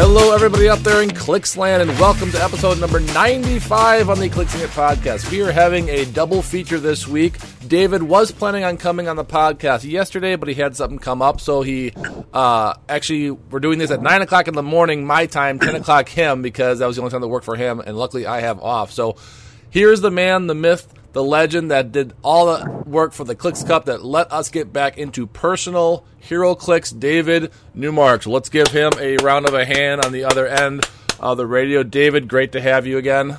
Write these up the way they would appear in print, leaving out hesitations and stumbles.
Hello, everybody out there in Clicksland, and welcome to episode number 95 on the Clixing It podcast. We are having a double feature this week. David was planning on coming on the podcast yesterday, but he had something come up, so he we're doing this at 9 o'clock in the morning, my time, 10 o'clock him, because that was the only time that worked for him, and luckily I have off. So here's the man, the myth, the legend that did all the work for the Clicks Cup that let us get back into personal HeroClix, David Newmark. So let's give him a round of a hand on the other end of the radio. David, great to have you again.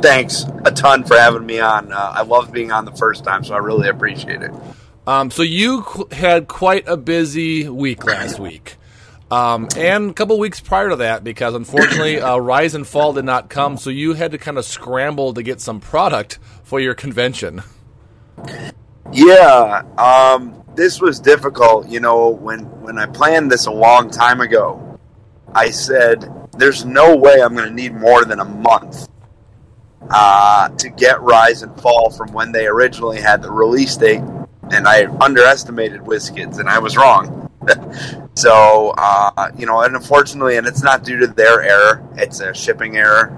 Thanks a ton for having me on. I loved being on the first time, so I really appreciate it. So you had quite a busy week last week. And a couple weeks prior to that, because unfortunately Rise and Fall did not come, so you had to kind of scramble to get some product for your convention. Yeah, this was difficult. You know, when I planned this a long time ago, I said, there's no way I'm going to need more than a month to get Rise and Fall from when they originally had the release date, and I underestimated WizKids, and I was wrong. So, and unfortunately, and it's not due to their error, it's a shipping error,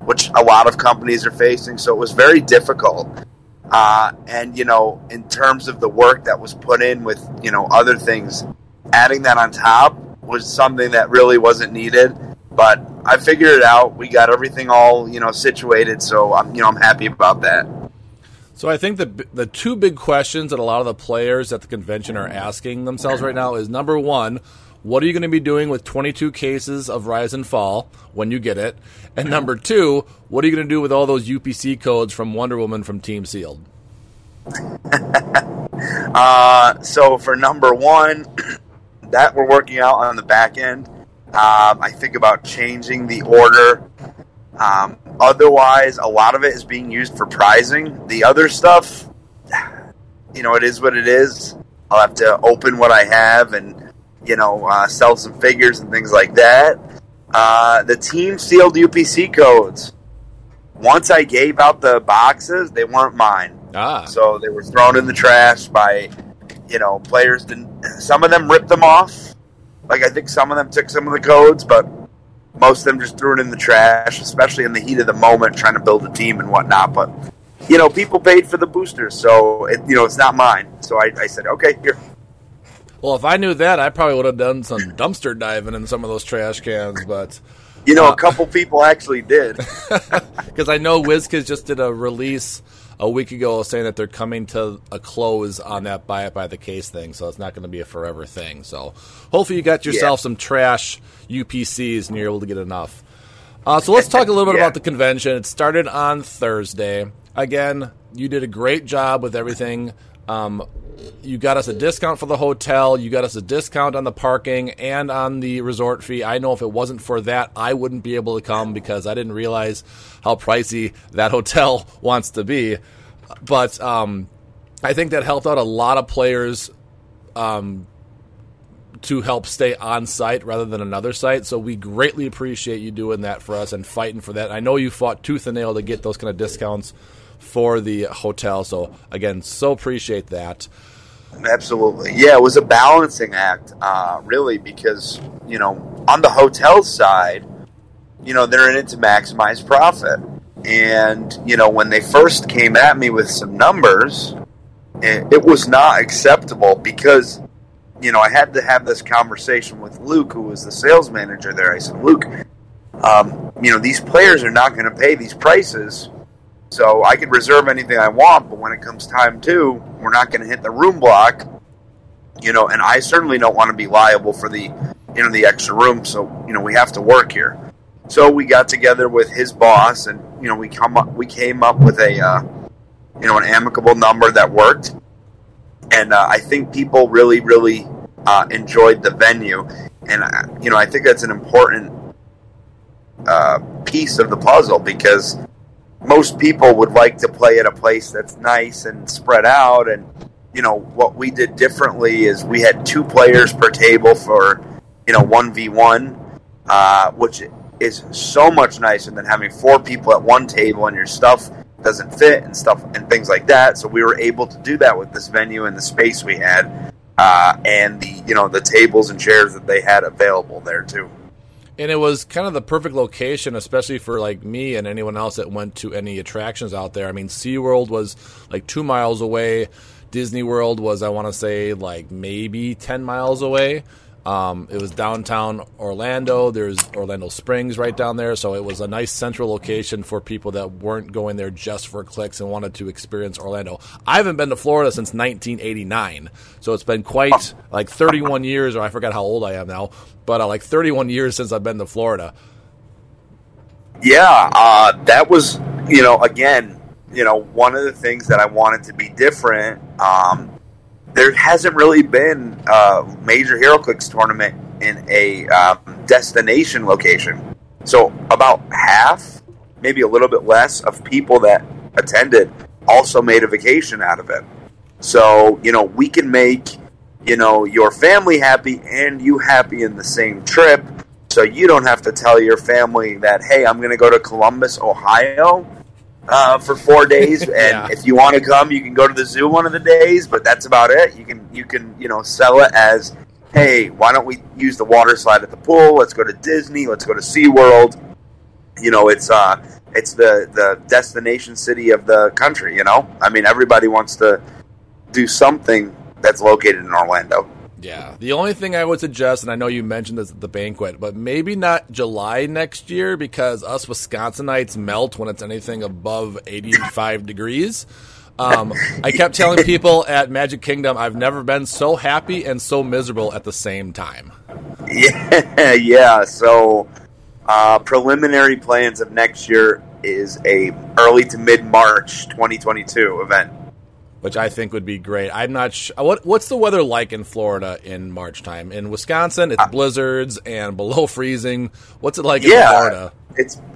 which a lot of companies are facing, so it was very difficult. And in terms of the work that was put in with, other things, adding that on top was something that really wasn't needed, but I figured it out. We got everything all, situated, so I'm happy about that. So I think the two big questions that a lot of the players at the convention are asking themselves right now is, number one, what are you going to be doing with 22 cases of Rise and Fall when you get it? And number two, what are you going to do with all those UPC codes from Wonder Woman from Team Sealed? So for number one, that we're working out on the back end. I think about changing the order. Otherwise, a lot of it is being used for prizing. The other stuff, it is what it is. I'll have to open what I have and, sell some figures and things like that. The Team Sealed UPC codes. Once I gave out the boxes, they weren't mine. So they were thrown in the trash by, players. Some of them ripped them off. Like, I think some of them took some of the codes, but most of them just threw it in the trash, especially in the heat of the moment, trying to build a team and whatnot. But, people paid for the boosters, so, it's not mine. So I said, okay, here. Well, if I knew that, I probably would have done some dumpster diving in some of those trash cans. But a couple people actually did. Because I know WizKids just did a release a week ago saying that they're coming to a close on that buy it by the case thing, so it's not going to be a forever thing. So hopefully you got yourself some trash UPCs and you're able to get enough. So let's talk a little bit about the convention. It started on Thursday. Again, you did a great job with everything. You got us a discount for the hotel. You got us a discount on the parking and on the resort fee. I know if it wasn't for that, I wouldn't be able to come because I didn't realize how pricey that hotel wants to be. But I think that helped out a lot of players to help stay on site rather than another site. So we greatly appreciate you doing that for us and fighting for that. I know you fought tooth and nail to get those kind of discounts for the hotel. So, again, so appreciate that. Absolutely. Yeah, it was a balancing act, really, because, on the hotel side, they're in it to maximize profit. And, when they first came at me with some numbers, it was not acceptable because, I had to have this conversation with Luke, who was the sales manager there. I said, Luke, these players are not going to pay these prices. So I could reserve anything I want, but when it comes time to, we're not going to hit the room block, and I certainly don't want to be liable for the, the extra room. So, we have to work here. So we got together with his boss and, we came up with a, an amicable number that worked. And I think people really, really enjoyed the venue. And, I think that's an important piece of the puzzle because most people would like to play at a place that's nice and spread out. And, what we did differently is we had 2 players per table for, 1v1, which is so much nicer than having four people at one table and your stuff doesn't fit and stuff and things like that. So we were able to do that with this venue and the space we had, and the, you know, the tables and chairs that they had available there too. And it was kind of the perfect location, especially for like me and anyone else that went to any attractions out there. I mean, SeaWorld was like 2 miles away. Disney World was, I want to say, like maybe 10 miles away. It was downtown Orlando. There's Orlando Springs right down there. So it was a nice central location for people that weren't going there just for clicks and wanted to experience Orlando. I haven't been to Florida since 1989. So it's been quite like 31 years, or I forgot how old I am now. But like 31 years since I've been to Florida. Yeah, that was, you know, again, you know, one of the things that I wanted to be different. There hasn't really been a major HeroClix tournament in a destination location. So about half, maybe a little bit less, of people that attended also made a vacation out of it. So, you know, we can make, you know, your family happy and you happy in the same trip. So you don't have to tell your family that, hey, I'm going to go to Columbus, Ohio for 4 days. And yeah, if you want to come, you can go to the zoo one of the days, but that's about it. You can, you know, sell it as, hey, why don't we use the water slide at the pool? Let's go to Disney. Let's go to SeaWorld. You know, it's the destination city of the country, you know? I mean, everybody wants to do something that's located in Orlando. Yeah. The only thing I would suggest, and I know you mentioned this at the banquet, but maybe not July next year, because us Wisconsinites melt when it's anything above 85 degrees. I kept telling people at Magic Kingdom, I've never been so happy and so miserable at the same time. Yeah. So preliminary plans of next year is a early to mid-March 2022 event, which I think would be great. I'm not sure. What's the weather like in Florida in March time? In Wisconsin, it's blizzards and below freezing. What's it like in Florida?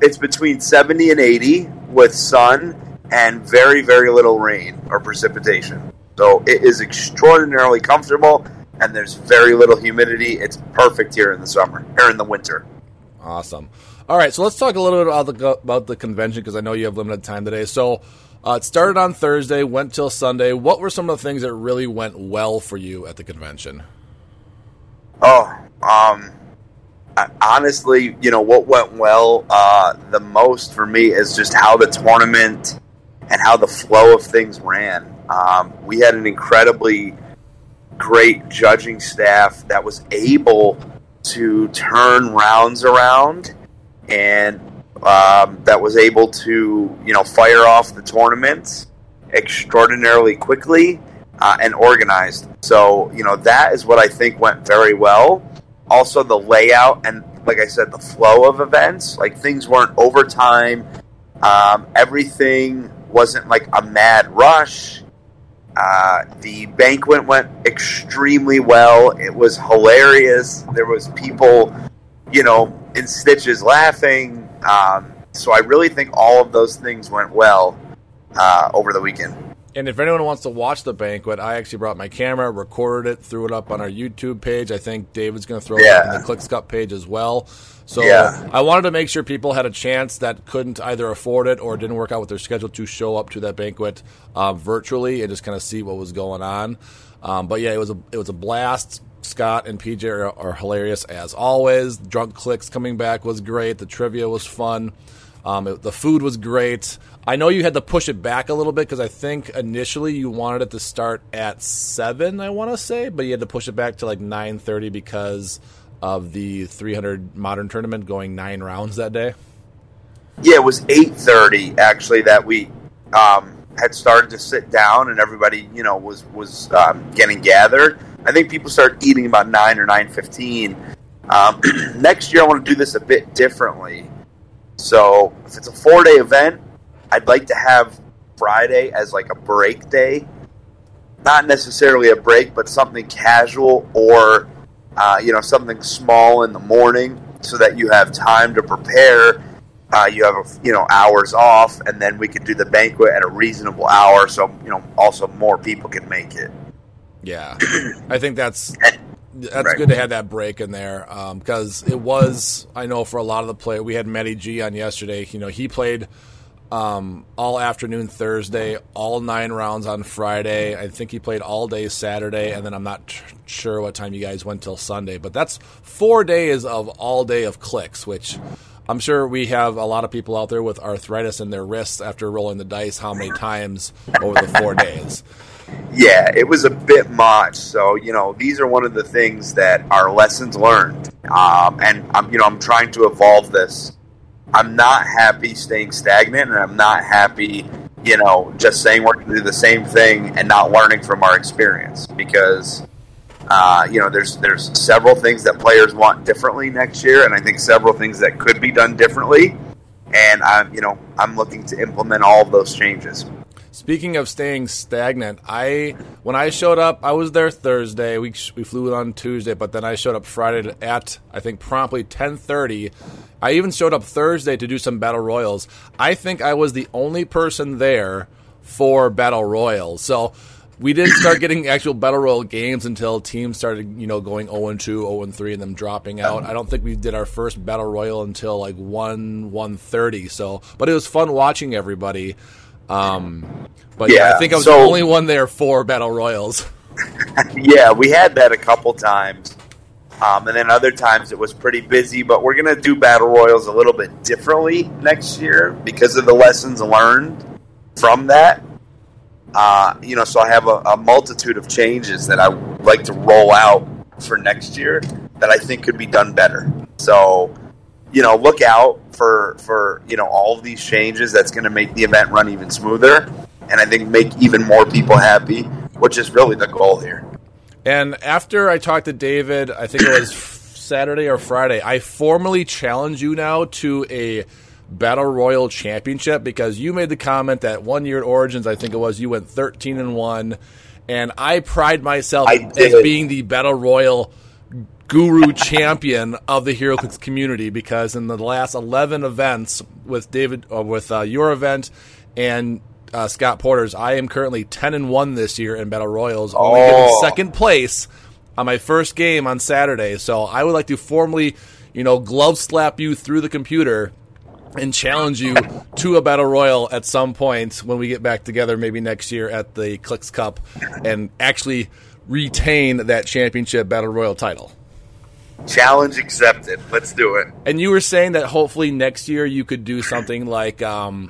It's between 70 and 80 with sun and very, very little rain or precipitation. So it is extraordinarily comfortable, and there's very little humidity. It's perfect here in the summer, or in the winter. Awesome. All right, so let's talk a little bit about the convention, because I know you have limited time today. So it started on Thursday, went till Sunday. What were some of the things that really went well for you at the convention? Honestly, you know, what went well the most for me is just how the tournament and how the flow of things ran. We had an incredibly great judging staff that was able to turn rounds around and that was able to, you know, fire off the tournament extraordinarily quickly and organized. So, you know, that is what I think went very well. Also, the layout and, like I said, the flow of events. Like, things weren't overtime. Everything wasn't like a mad rush. The banquet went extremely well. It was hilarious. There was people, you know, in stitches laughing. So I really think all of those things went well over the weekend. And if anyone wants to watch the banquet, I actually brought my camera, recorded it, threw it up on our YouTube page. I think David's going to throw it up on the Clicks Cup page as well. So I wanted to make sure people had a chance that couldn't either afford it or didn't work out with their schedule to show up to that banquet virtually and just kind of see what was going on. But yeah, it was a blast. Scott and PJ are hilarious as always. Drunk Clicks coming back was great. The trivia was fun. The food was great. I know you had to push it back a little bit because I think initially you wanted it to start at 7, I want to say, but you had to push it back to like 9:30 because of the 300 Modern tournament going 9 rounds that day. Yeah, it was 8:30 actually that we had started to sit down and everybody, you know, was getting gathered. I think people started eating about 9 or 9:15. Next year I want to do this a bit differently. So if it's a 4-day event, I'd like to have Friday as like a break day. Not necessarily a break, but something casual or you know, something small in the morning so that you have time to prepare. You have hours off, and then we could do the banquet at a reasonable hour so, you know, also more people can make it. Yeah, I think that's that's right. Good to have that break in there because it was, I know for a lot of the play, we had Matty G on yesterday. You know, he played all afternoon Thursday, all 9 rounds on Friday. I think he played all day Saturday, and then I'm not sure what time you guys went till Sunday. But that's 4 days of all day of clicks, which I'm sure we have a lot of people out there with arthritis in their wrists after rolling the dice how many times over the 4 days. Yeah, it was a bit much. So, you know, these are one of the things that are lessons learned. And, I'm trying to evolve this. I'm not happy staying stagnant, and I'm not happy, just saying we're going to do the same thing and not learning from our experience because, there's several things that players want differently next year, and I think several things that could be done differently. And, I'm looking to implement all of those changes. Speaking of staying stagnant, when I showed up, I was there Thursday. We flew on Tuesday, but then I showed up Friday at, I think, promptly 10:30. I even showed up Thursday to do some Battle Royals. I think I was the only person there for Battle Royals. So we didn't start getting actual Battle Royal games until teams started, going 0-2, 0-3, and them dropping out. I don't think we did our first Battle Royal until, 1:30. So, but it was fun watching everybody. I think I was the only one there for Battle Royals. Yeah, we had that a couple times. And then other times it was pretty busy, but we're going to do Battle Royals a little bit differently next year because of the lessons learned from that. So I have a multitude of changes that I would like to roll out for next year that I think could be done better. So, look out for all of these changes. That's going to make the event run even smoother, and I think make even more people happy, which is really the goal here. And after I talked to David, I think it was Saturday or Friday, I formally challenge you now to a Battle Royal Championship because you made the comment that one year at Origins, I think it was, you went 13-1, and I pride myself as being the Battle Royal guru champion of the HeroClix community because in the last 11 events with David, with your event and Scott Porter's, I am currently 10-1 this year in Battle Royals, only getting second place on my first game on Saturday. So I would like to formally, glove slap you through the computer and challenge you to a Battle Royal at some point when we get back together, maybe next year at the Clicks Cup, and actually retain that championship Battle Royal title. Challenge accepted. Let's do it. And you were saying that hopefully next year you could do something like, because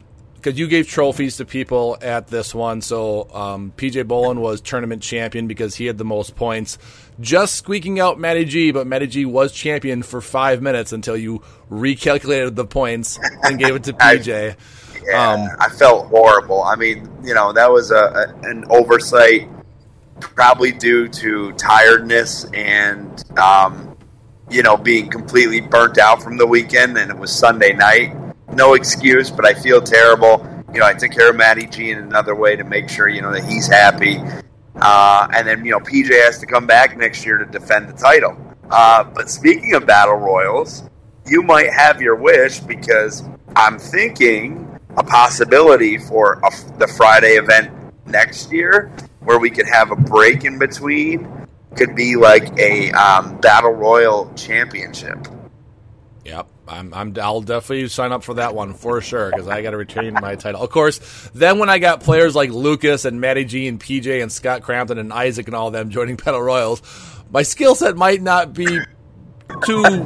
you gave trophies to people at this one, so PJ Bolin was tournament champion because he had the most points, just squeaking out Matty G, but Matty G was champion for 5 minutes until you recalculated the points and gave it to PJ. I felt horrible. I mean, that was an oversight, probably due to tiredness and, being completely burnt out from the weekend, and it was Sunday night. No excuse, but I feel terrible. I took care of Matty G in another way to make sure, that he's happy. And then, PJ has to come back next year to defend the title. But speaking of Battle Royals, you might have your wish because I'm thinking a possibility for the Friday event next year where we could have a break in between. Could be like a Battle Royal Championship. Yep, I'll definitely sign up for that one for sure because I got to retain my title. Of course, then when I got players like Lucas and Matty G and PJ and Scott Crampton and Isaac and all them joining Battle Royals, my skill set might not be too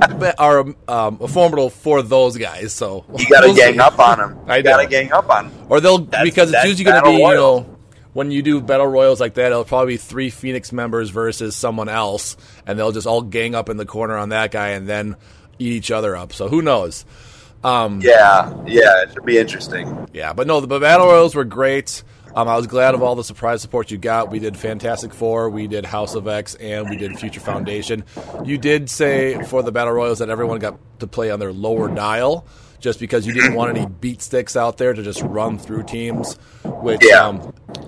formidable for those guys. So you got to gang up on them. I got to gang up on them, or they'll because it's usually going to be When you do Battle Royals like that, it'll probably be 3 Phoenix members versus someone else, and they'll just all gang up in the corner on that guy and then eat each other up. So who knows? It should be interesting. Yeah, but no, the Battle Royals were great. I was glad of all the surprise support you got. We did Fantastic Four, we did House of X, and we did Future Foundation. You did say for the Battle Royals that everyone got to play on their lower dial, just because you didn't want any beat sticks out there to just run through teams, which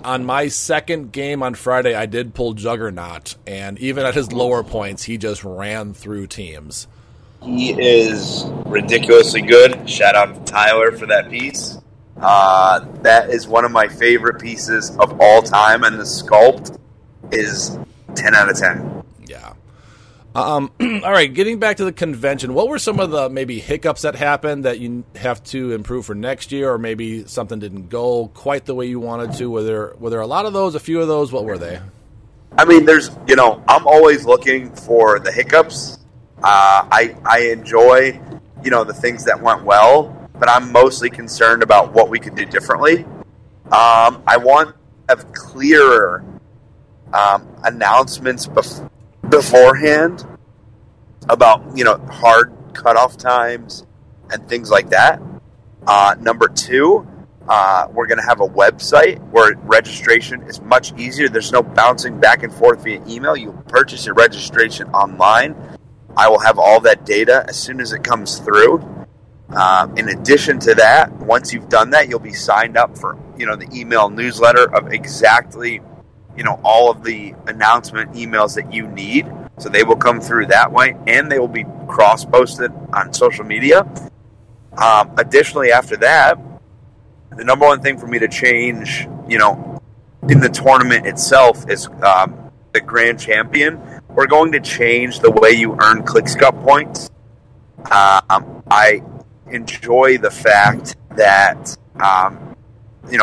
on my second game on Friday, I did pull Juggernaut, and even at his lower points, he just ran through teams. He is ridiculously good. Shout out to Tyler for that piece. That is one of my favorite pieces of all time, and the sculpt is 10 out of 10. Yeah. All right, getting back to the convention, what were some of the maybe hiccups that happened that you have to improve for next year, or maybe something didn't go quite the way you wanted to? Were there a lot of those, a few of those? What were they? I mean, I'm always looking for the hiccups. I enjoy, the things that went well, but I'm mostly concerned about what we could do differently. I want to have clearer announcements beforehand about, hard cutoff times and things like that. Number two, we're going to have a website where registration is much easier. There's no bouncing back and forth via email. You purchase your registration online. I will have all that data as soon as it comes through. In addition to that, once you've done that, you'll be signed up for, the email newsletter of exactly, all of the announcement emails that you need. So they will come through that way, and they will be cross-posted on social media. Additionally, after that, the number one thing for me to change, in the tournament itself is the grand champion. We're going to change the way you earn Clicks Cup points. I enjoy the fact that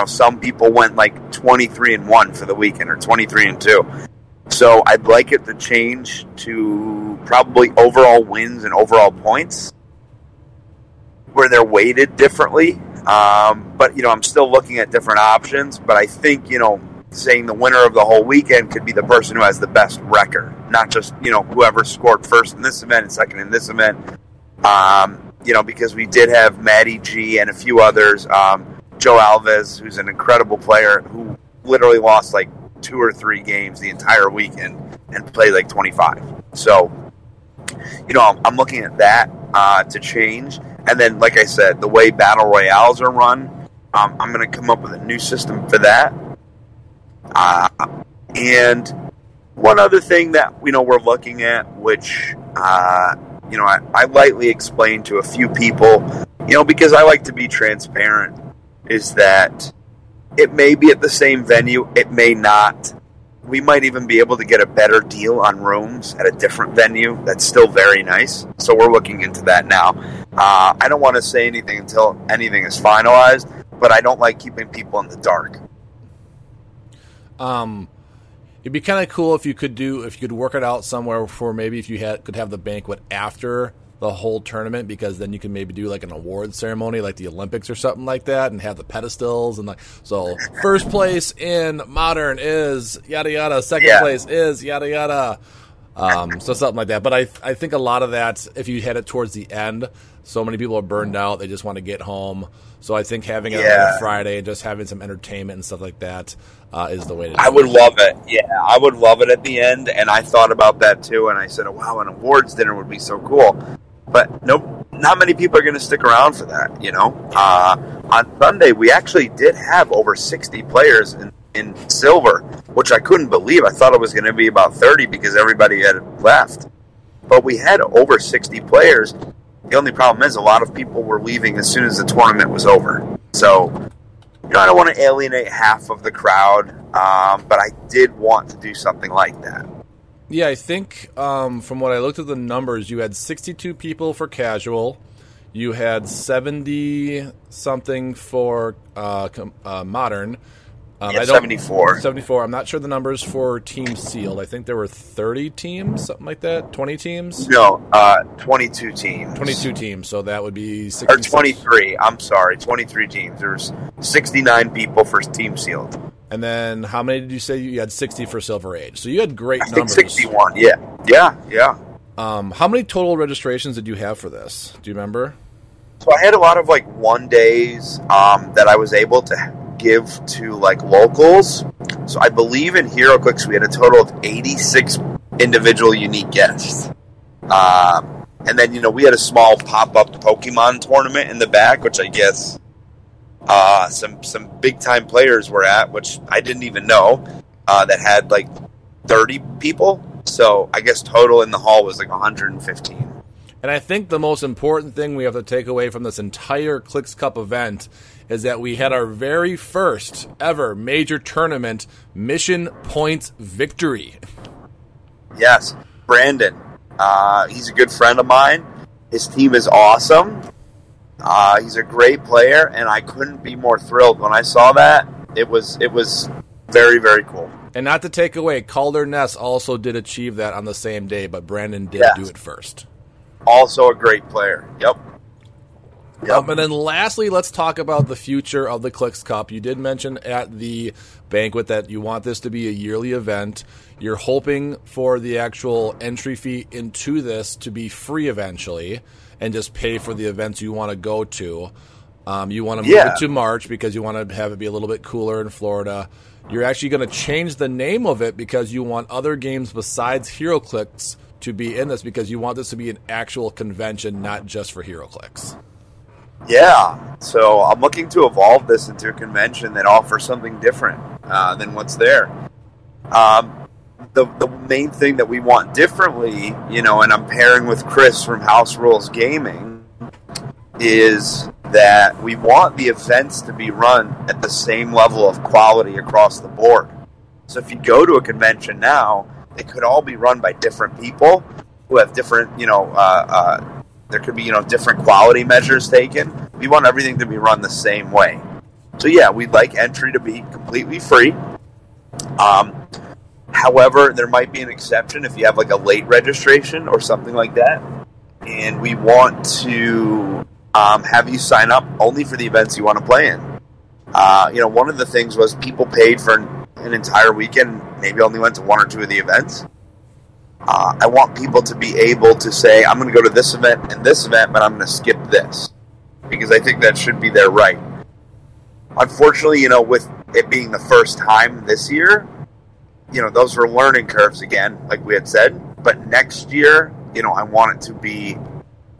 some people went like 23-1 for the weekend, or 23-2. So I'd like it to change to probably overall wins and overall points, where they're weighted differently. But I'm still looking at different options. But I think saying the winner of the whole weekend could be the person who has the best record, not just whoever scored first in this event and second in this event. Because we did have Matty G and a few others, Joe Alves, who's an incredible player, who literally lost like 2 or 3 games the entire weekend and played like 25. So, I'm looking at that to change. And then, like I said, the way Battle Royales are run, I'm going to come up with a new system for that. And one other thing that, we're looking at, which... I lightly explained to a few people, because I like to be transparent, is that it may be at the same venue, it may not. We might even be able to get a better deal on rooms at a different venue that's still very nice. So we're looking into that now. I don't want to say anything until anything is finalized, but I don't like keeping people in the dark. It'd be kind of cool if you could work it out somewhere for maybe if you could have the banquet after the whole tournament, because then you can maybe do like an award ceremony like the Olympics or something like that, and have the pedestals and so first place in modern is yada yada, second place is yada yada, so something like that. But I think a lot of that, if you had it towards the end, so many people are burned out, they just want to get home. So I think having it on a Friday and just having some entertainment and stuff like that is the way to do it. I would love it. Yeah, I would love it at the end. And I thought about that too. And I said, oh, wow, an awards dinner would be so cool. But nope, not many people are going to stick around for that, On Sunday, we actually did have over 60 players in silver, which I couldn't believe. I thought it was going to be about 30 because everybody had left. But we had over 60 players. The only problem is a lot of people were leaving as soon as the tournament was over. So, I don't want to alienate half of the crowd, but I did want to do something like that. Yeah, I think from what I looked at the numbers, you had 62 people for casual. You had 70-something for modern. Yeah, 74. 74. I'm not sure the numbers for Team Sealed. I think there were 30 teams, something like that. 20 teams? No, 22 teams. 22 teams, so that would be... 66. Or 23, I'm sorry, 23 teams. There's 69 people for Team Sealed. And then how many did you say? You had 60 for Silver Age. So you had great numbers. I think 61, yeah. Yeah, yeah. How many total registrations did you have for this? Do you remember? So I had a lot of, one-days that I was able to... give to locals. So I believe in HeroClix we had a total of 86 individual unique guests. And then we had a small pop-up Pokemon tournament in the back, which I guess some big time players were at, which I didn't even know, that had 30 people. So I guess total in the hall was 115. And I think the most important thing we have to take away from this entire Clicks Cup event is that we had our very first ever major tournament mission points victory. Yes, Brandon. He's a good friend of mine. His team is awesome. He's a great player, and I couldn't be more thrilled when I saw that. It was very, very cool. And not to take away, Calder Ness also did achieve that on the same day, but Brandon did do it first. Also a great player. Yep. And then lastly, let's talk about the future of the Clicks Cup. You did mention at the banquet that you want this to be a yearly event. You're hoping for the actual entry fee into this to be free eventually and just pay for the events you want to go to. You want to move it to March because you want to have it be a little bit cooler in Florida. You're actually going to change the name of it because you want other games besides HeroClix to be in this, because you want this to be an actual convention, not just for HeroClix. Yeah, so I'm looking to evolve this into a convention that offers something different than what's there. The main thing that we want differently, you know, and I'm pairing with Chris from House Rules Gaming, is that we want the events to be run at the same level of quality across the board. So if you go to a convention now, they could all be run by different people who have different, you know, there could be, you know, different quality measures taken. We want everything to be run the same way. So yeah, we'd like entry to be completely free. However, there might be an exception if you have like a late registration or something like that. And we want to have you sign up only for the events you want to play in. You know, one of the things was people paid for an entire weekend, maybe only went to one or two of the events. I want people to be able to say, I'm going to go to this event and this event, but I'm going to skip this. Because I think that should be their right. Unfortunately, you know, with it being the first time this year, you know, those were learning curves again, like we had said. But next year, you know, I want it to be,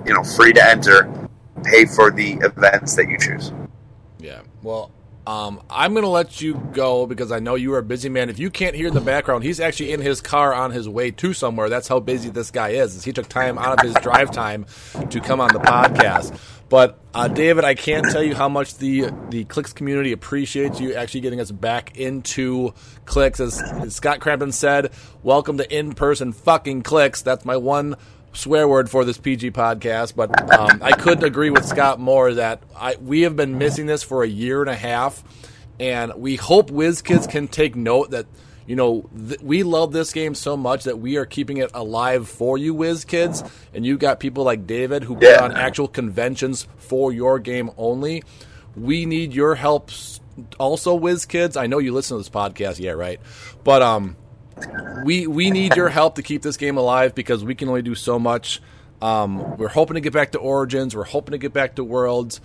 you know, free to enter, pay for the events that you choose. Yeah, well... I'm going to let you go because I know you are a busy man. If you can't hear the background, he's actually in his car on his way to somewhere. That's how busy this guy is. He took time out of his drive time to come on the podcast. But, David, I can't tell you how much the Clicks community appreciates you actually getting us back into Clicks. As Scott Crampton said, welcome to in-person fucking Clicks. That's my one swear word for this PG podcast, but I couldn't agree with Scott more that we have been missing this for a year and a half, and we hope WizKids can take note that, you know, we love this game so much that we are keeping it alive for you, WizKids, and you got people like David who put on actual conventions for your game only. We need your help also, WizKids. I know you listen to this podcast, but we need your help to keep this game alive because we can only do so much. We're hoping to get back to Origins. We're hoping to get back to Worlds.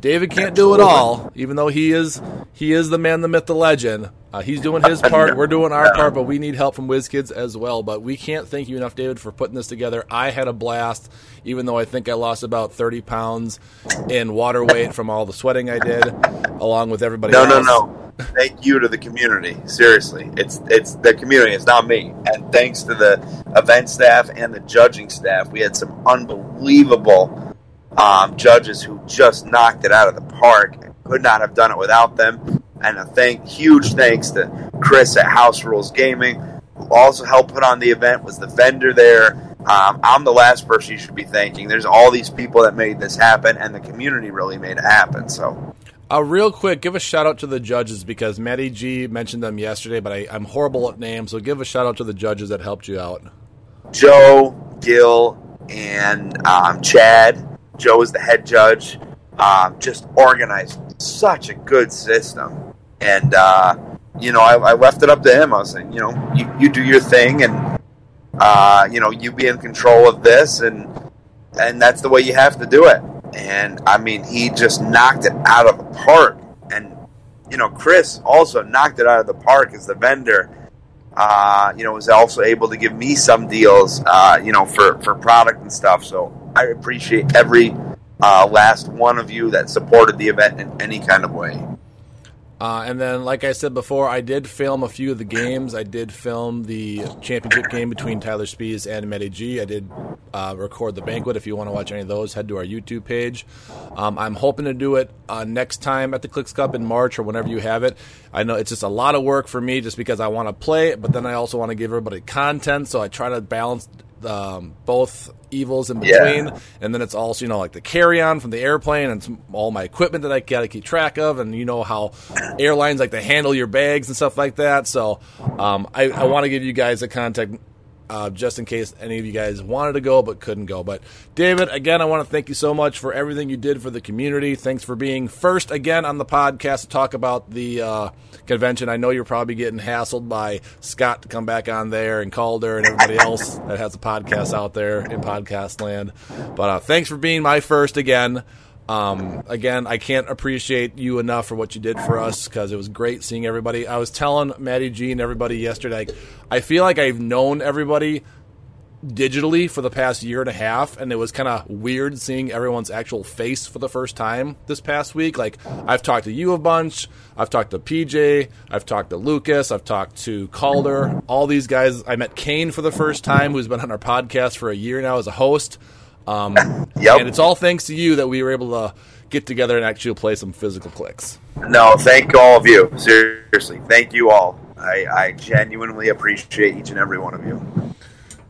David can't do it all, even though he is the man, the myth, the legend. He's doing his part. We're doing our part, but we need help from WizKids as well. But we can't thank you enough, David, for putting this together. I had a blast, even though I think I lost about 30 pounds in water weight from all the sweating I did, along with everybody else. No. Thank you to the community. Seriously, it's the community. It's not me. And thanks to the event staff and the judging staff, we had some unbelievable judges who just knocked it out of the park. Could not have done it without them. And a huge thanks to Chris at House Rules Gaming, who also helped put on the event. Was the vendor there? I'm the last person you should be thanking. There's all these people that made this happen, and the community really made it happen. So. Real quick, give a shout-out to the judges because Matty G mentioned them yesterday, but I'm horrible at names, so give a shout-out to the judges that helped you out. Joe, Gil, and Chad. Joe is the head judge. Just organized such a good system. And, you know, I left it up to him. I was saying, you know, you do your thing, and, you know, you be in control of this, and that's the way you have to do it. And, I mean, he just knocked it out of the park. And, you know, Chris also knocked it out of the park as the vendor. You know, was also able to give me some deals, you know, for product and stuff. So I appreciate every last one of you that supported the event in any kind of way. And then, like I said before, I did film a few of the games. I did film the championship game between Tyler Spies and Matty G. I did record the banquet. If you want to watch any of those, head to our YouTube page. I'm hoping to do it next time at the Clicks Cup in March or whenever you have it. I know it's just a lot of work for me just because I want to play it, but then I also want to give everybody content, so I try to balance both evils in between. Yeah. And then it's also, you know, like the carry-on from the airplane and some, all my equipment that I got to keep track of. And you know how airlines like to handle your bags and stuff like that. So I want to give you guys a contact just in case any of you guys wanted to go but couldn't go. But David, again, I want to thank you so much for everything you did for the community. Thanks for being first again on the podcast to talk about the convention. I know you're probably getting hassled by Scott to come back on there and Calder and everybody else that has a podcast out there in podcast land. But thanks for being my first again. Again, I can't appreciate you enough for what you did for us because it was great seeing everybody. I was telling Matty G and everybody yesterday, I feel like I've known everybody digitally for the past year and a half, and it was kind of weird seeing everyone's actual face for the first time this past week. Like, I've talked to you a bunch. I've talked to PJ. I've talked to Lucas. I've talked to Calder. All these guys. I met Kane for the first time, who's been on our podcast for a year now as a host. Yep. And it's all thanks to you that we were able to get together and actually play some physical clicks. No, thank all of you. Seriously, thank you all. I genuinely appreciate each and every one of you.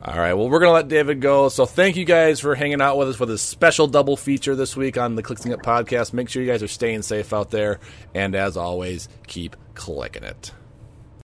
All right, well, we're going to let David go. So thank you guys for hanging out with us for this special double feature this week on the Clixing It podcast. Make sure you guys are staying safe out there. And as always, keep clicking it.